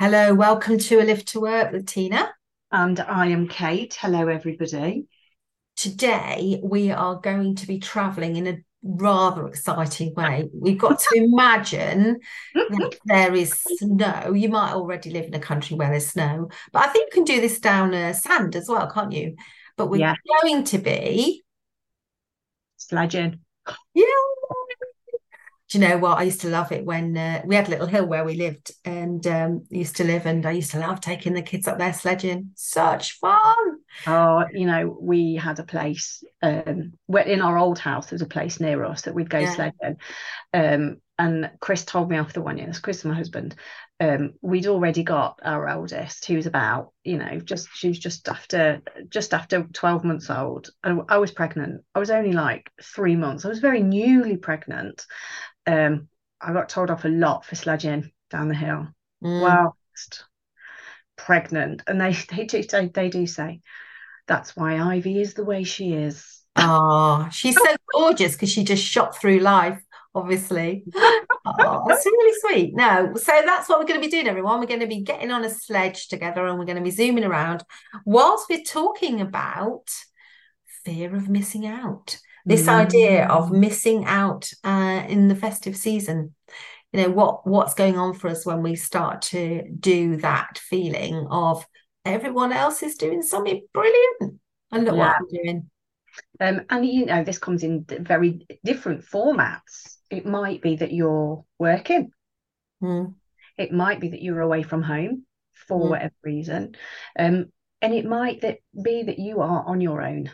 Hello, welcome to A Lift to Work with Tina. And I am Kate. Hello, everybody. Today, we are going to be travelling in a rather exciting way. We've got to imagine that there is snow. You might already live in a country where there's snow, but I think you can do this down sand as well, can't you? But we're going to be... sledging. Yeah. Do you know what? I used to love it when we had a little hill where we lived and I used to love taking the kids up there sledging. Such fun. Oh, you know, we had a place in our old house. There was a place near us that we'd go sledging. And Chris told me off the one year, Chris, my husband, we'd already got our eldest, who's about, she's just after 12 months old. And I was pregnant. I was only like 3 months. I was very newly pregnant. I got told off a lot for sledging down the hill whilst pregnant. And they do say, that's why Ivy is the way she is. Oh, she's so gorgeous because she just shot through life, obviously. Oh, that's really sweet. No, so that's what we're going to be doing, everyone. We're going to be getting on a sledge together and we're going to be zooming around whilst we're talking about fear of missing out. This idea of missing out in the festive season, you know, what's going on for us when we start to do that feeling of everyone else is doing something brilliant and look what I'm doing. And, you know, this comes in very different formats. It might be that you're working. Mm. It might be that you're away from home for whatever reason. And it might be that you are on your own.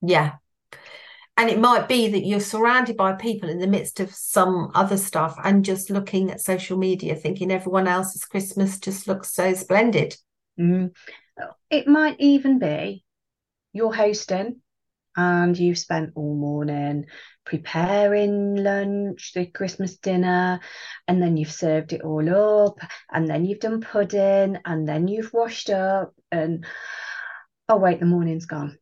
Yeah. And it might be that you're surrounded by people in the midst of some other stuff and just looking at social media, thinking everyone else's Christmas just looks so splendid. Mm. It might even be you're hosting and you've spent all morning preparing lunch, the Christmas dinner, and then you've served it all up, and then you've done pudding, and then you've washed up, and oh wait, the morning's gone.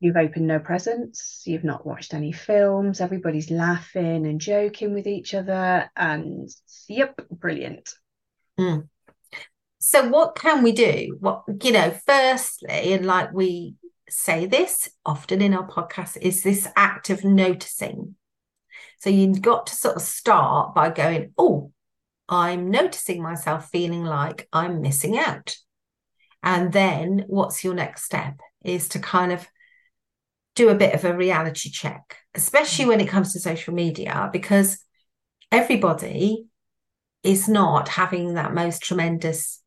You've opened no presents, you've not watched any films, everybody's laughing and joking with each other, and yep, brilliant. So what can we do? Firstly, and like we say this often in our podcast, is this act of noticing. So you've got to sort of start by going, oh, I'm noticing myself feeling like I'm missing out. And then what's your next step? Is to kind of do a bit of a reality check, especially when it comes to social media, because everybody is not having that most tremendous,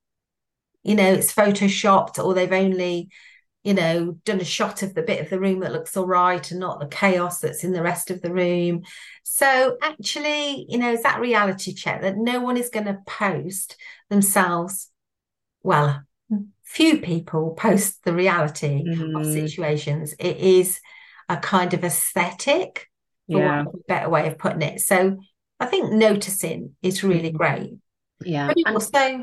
it's photoshopped, or they've only, done a shot of the bit of the room that looks all right and not the chaos that's in the rest of the room. So actually, it's that reality check that no one is going to post themselves. Well, few people post the reality of situations. It is a kind of aesthetic, for want of a better way of putting it. So I think noticing is really great. Yeah. But and also, sorry,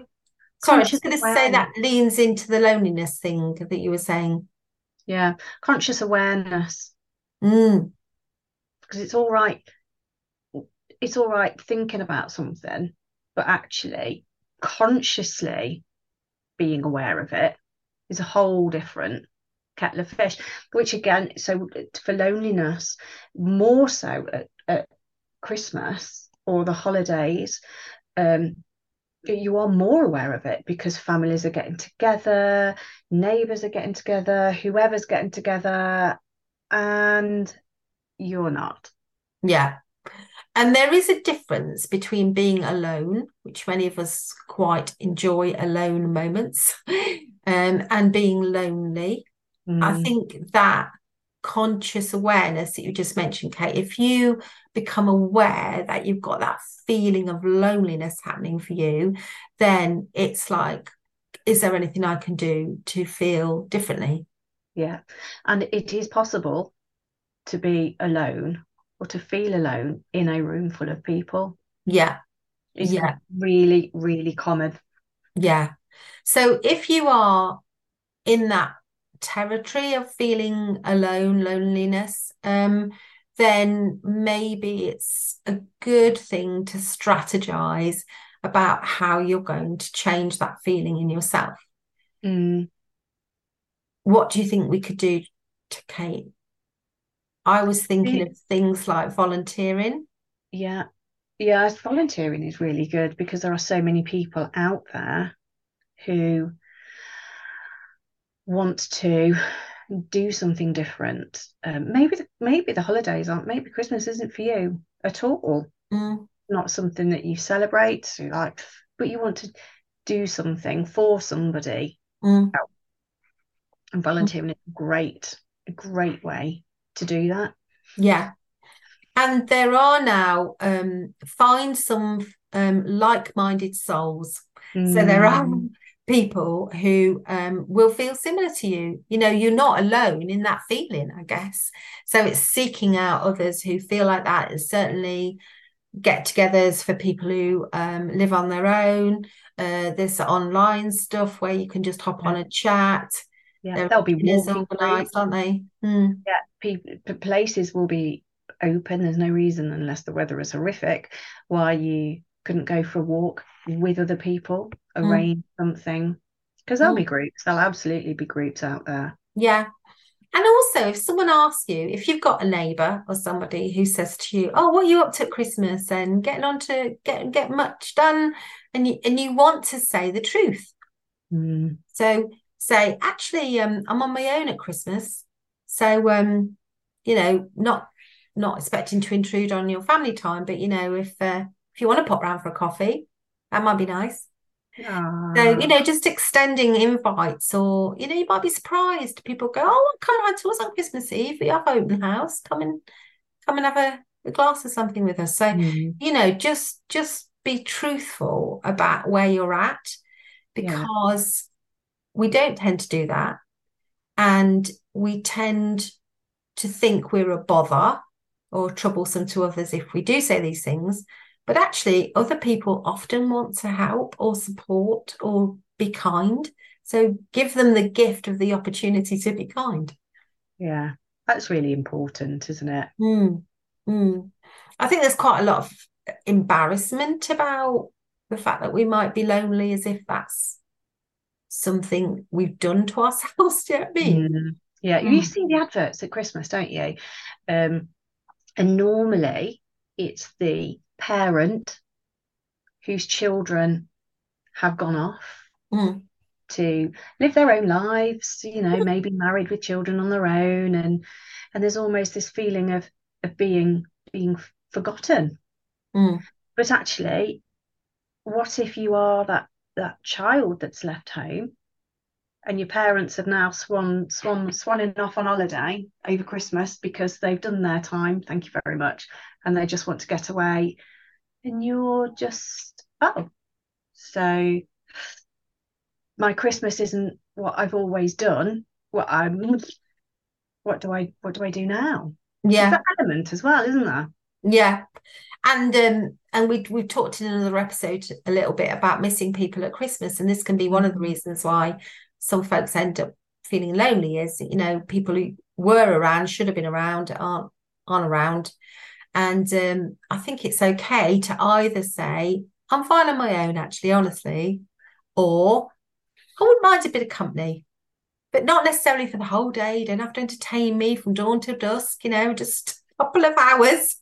I was just going to say that leans into the loneliness thing that you were saying. Yeah, conscious awareness. Because it's all right thinking about something, but actually consciously being aware of it is a whole different kettle of fish, which again, so for loneliness, more so at Christmas or the holidays, you are more aware of it because families are getting together, neighbours are getting together, whoever's getting together, and you're not. Yeah. And there is a difference between being alone, which many of us quite enjoy alone moments, and being lonely. I think that conscious awareness that you just mentioned, Kate, if you become aware that you've got that feeling of loneliness happening for you, then it's like, is there anything I can do to feel differently? Yeah. And it is possible to be alone or to feel alone in a room full of people. Yeah. Is that really, really common? Yeah. So if you are in that territory of feeling alone, loneliness, then maybe it's a good thing to strategize about how you're going to change that feeling in yourself. Mm. What do you think we could do to Kate? I was thinking of things like volunteering. Yeah. Yeah, volunteering is really good because there are so many people out there who want to do something different. Maybe the holidays aren't, maybe Christmas isn't for you at all. Mm. Not something that you celebrate, like, but you want to do something for somebody. Mm. And volunteering is a great way to do that. Yeah. And there are now, find some like-minded souls. Mm. So there are people who will feel similar to you. You know, you're not alone in that feeling, I guess. So it's seeking out others who feel like that. It's certainly get-togethers for people who live on their own. There's online stuff where you can just hop on and chat. Yeah, they'll be organised, aren't they? Mm. Yeah, places will be open. There's no reason, unless the weather is horrific, why you couldn't go for a walk with other people, arrange something, because there'll be groups. There'll absolutely be groups out there. Yeah. And also, if someone asks you, if you've got a neighbour or somebody who says to you, oh, what are you up to at Christmas and getting much done, and you want to say the truth. Mm. So say, actually, I'm on my own at Christmas, so you know, not expecting to intrude on your family time, but you know, if you want to pop round for a coffee, that might be nice. Aww. So, you know, just extending invites, or, you know, you might be surprised. People go, oh, come round to us on Christmas Eve, we have open house, come and have a glass or something with us. So, you know, just be truthful about where you're at, because we don't tend to do that. And we tend to think we're a bother or troublesome to others if we do say these things. But actually, other people often want to help or support or be kind. So give them the gift of the opportunity to be kind. Yeah, that's really important, isn't it? Mm, mm. I think there's quite a lot of embarrassment about the fact that we might be lonely, as if that's something we've done to ourselves. Do you know what I mean? Mm, yeah, you see the adverts at Christmas, don't you? And normally it's the parent whose children have gone off to live their own lives, you know, maybe married with children on their own, and there's almost this feeling of being forgotten. But actually, what if you are that child that's left home, and your parents have now swanning off on holiday over Christmas because they've done their time, thank you very much, and they just want to get away, and you're just, oh, so my Christmas isn't what I've always done. What do I do now? Yeah, there's that element as well, isn't there? Yeah. And we've talked in another episode a little bit about missing people at Christmas, and this can be one of the reasons why some folks end up feeling lonely, is, you know, people who were around, should have been around, aren't around. And I think it's okay to either say, I'm fine on my own, actually, honestly, or I wouldn't mind a bit of company, but not necessarily for the whole day. You don't have to entertain me from dawn till dusk, you know, just a couple of hours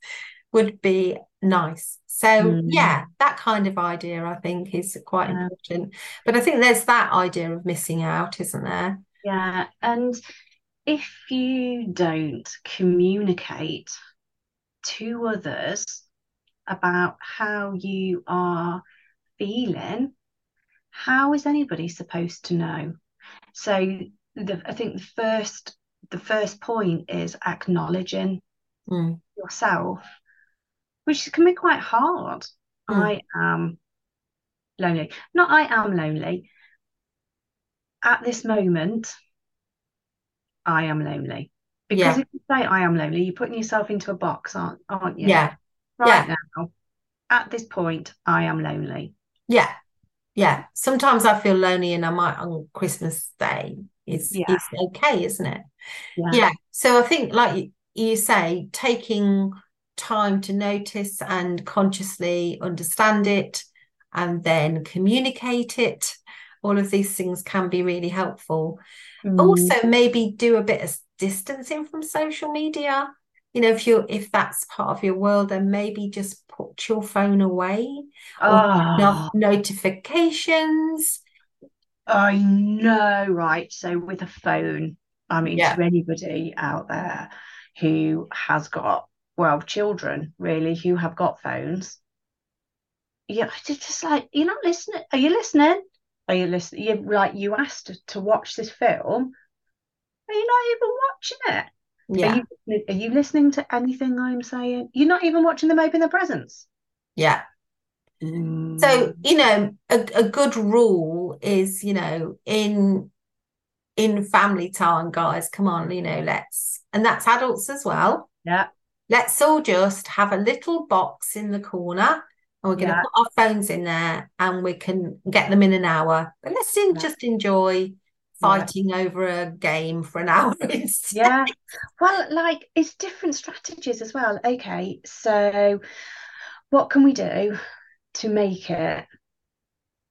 would be nice. So yeah, that kind of idea, I think, is quite important. But I think there's that idea of missing out, isn't there? Yeah. And if you don't communicate to others about how you are feeling, how is anybody supposed to know? So I think the first point is acknowledging yourself, which can be quite hard. I am lonely. Not I am lonely. At this moment, I am lonely. Because if you say I am lonely, you're putting yourself into a box, aren't you? Yeah. Now, at this point, I am lonely. Yeah. Yeah. Sometimes I feel lonely, and I might on Christmas Day. It's okay, isn't it? Yeah. Yeah. So I think, like you say, taking time to notice and consciously understand it and then communicate it. All of these things can be really helpful. Also, maybe do a bit of distancing from social media. You know, if that's part of your world, then maybe just put your phone away. Or notifications. I know, right? So with a phone, I mean, to anybody out there who has got, well, children really who have got phones. Yeah, it's just like, you're not listening. Are you listening? Are you listening? You're like, you asked to watch this film. Are you not even watching it? Yeah. Are you listening to anything I'm saying? You're not even watching them open their presents. Yeah. So, you know, a good rule is, you know, in family time, guys, come on, you know, let's, and that's adults as well. Yeah. Let's all just have a little box in the corner. And we're going to put our phones in there and we can get them in an hour. But let's just enjoy fighting over a game for an hour instead. Yeah. Well, like, it's different strategies as well. Okay, so what can we do to make it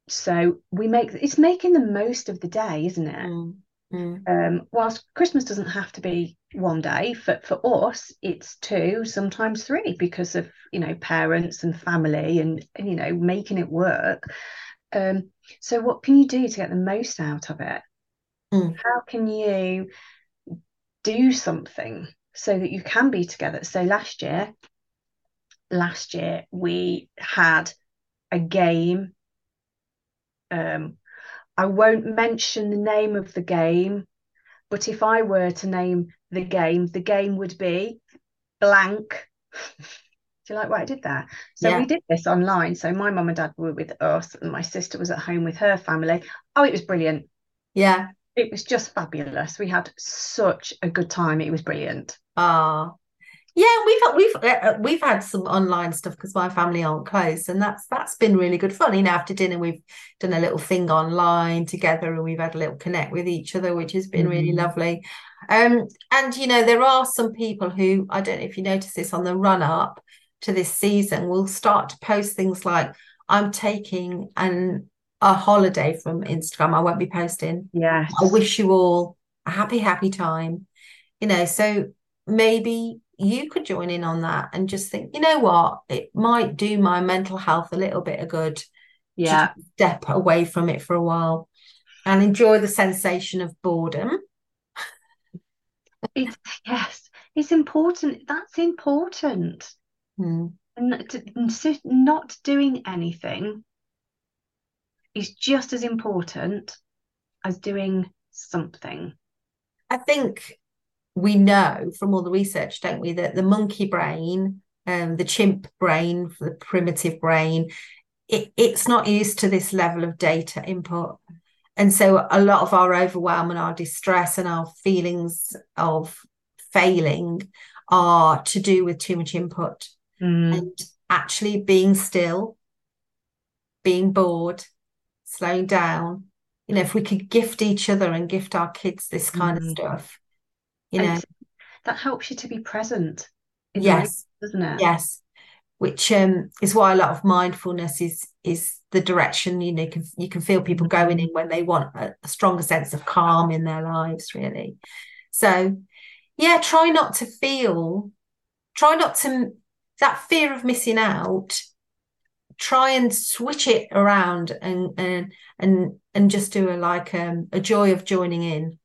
so we make it's making the most of the day, isn't it? Whilst Christmas doesn't have to be one day, for us it's two, sometimes three, because of, you know, parents and family and you know, making it work. So what can you do to get the most out of it? How can you do something so that you can be together? So last year we had a game. I won't mention the name of the game, but if I were to name the game would be blank. Do you like what I did there? So we did this online. So my mum and dad were with us and my sister was at home with her family. Oh, it was brilliant. Yeah. It was just fabulous. We had such a good time. It was brilliant. Yeah, we've had some online stuff because my family aren't close, and that's been really good fun. You know, after dinner we've done a little thing online together, and we've had a little connect with each other, which has been really lovely. And you know, there are some people who, I don't know if you notice this, on the run up to this season, will start to post things like, "I'm taking a holiday from Instagram. I won't be posting. Yes. I wish you all a happy time." You know, so maybe you could join in on that and just think, you know what, it might do my mental health a little bit of good. Yeah. To step away from it for a while and enjoy the sensation of boredom. It's important. That's important. And not doing anything is just as important as doing something. I think we know from all the research, don't we, that the monkey brain, the chimp brain, the primitive brain, it's not used to this level of data input. And so a lot of our overwhelm and our distress and our feelings of failing are to do with too much input. And actually being still, being bored, slowing down. You know, if we could gift each other and gift our kids this kind of stuff, you know, that helps you to be present. Yes, life, doesn't it? Yes, which is why a lot of mindfulness is the direction. You know, you can feel people going in when they want a stronger sense of calm in their lives, really. So, yeah, try not to that fear of missing out. Try and switch it around and just do a joy of joining in.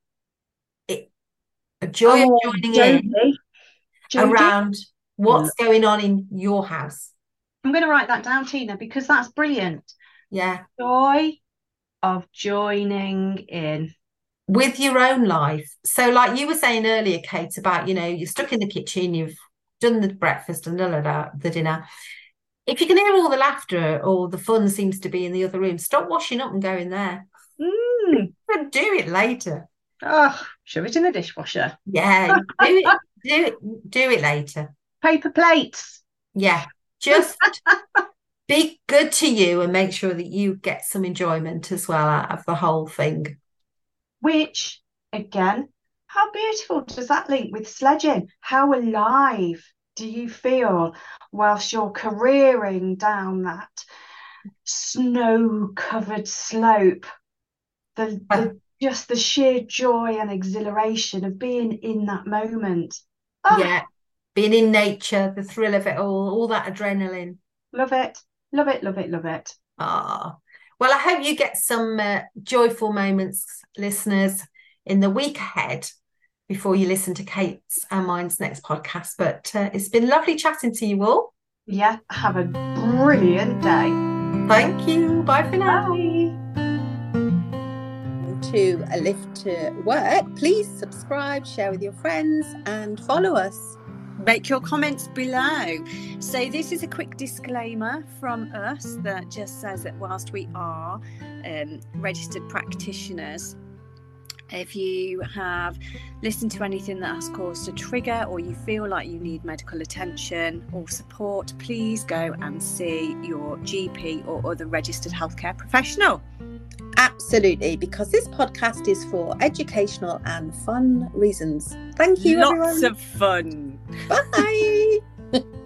Jodie. Around what's going on in your house. I'm going to write that down, Tina, because that's brilliant. Yeah. Joy of joining in. With your own life. So like you were saying earlier, Kate, about, you know, you're stuck in the kitchen, you've done the breakfast and the dinner. If you can hear all the laughter or the fun seems to be in the other room, stop washing up and go in there. And do it later. Oh, shove it in the dishwasher. Yeah, do it later. Paper plates. Yeah, just be good to you and make sure that you get some enjoyment as well out of the whole thing. Which, again, how beautiful does that link with sledging? How alive do you feel whilst you're careering down that snow-covered slope, just the sheer joy and exhilaration of being in that moment. Oh, yeah, being in nature, the thrill of it all that adrenaline. Love it, love it, love it, love it. Ah, well, I hope you get some joyful moments, listeners, in the week ahead before you listen to Kate's and mine's next podcast. But it's been lovely chatting to you all. Yeah, have a brilliant day. Thank you. Bye for now. Bye. To A Lift to Work, please subscribe, share with your friends and follow us. Make your comments below. So this is a quick disclaimer from us that just says that whilst we are registered practitioners, if you have listened to anything that has caused a trigger or you feel like you need medical attention or support, please go and see your GP or other registered healthcare professional. Absolutely, because this podcast is for educational and fun reasons. Thank you, everyone. Lots of fun. Bye.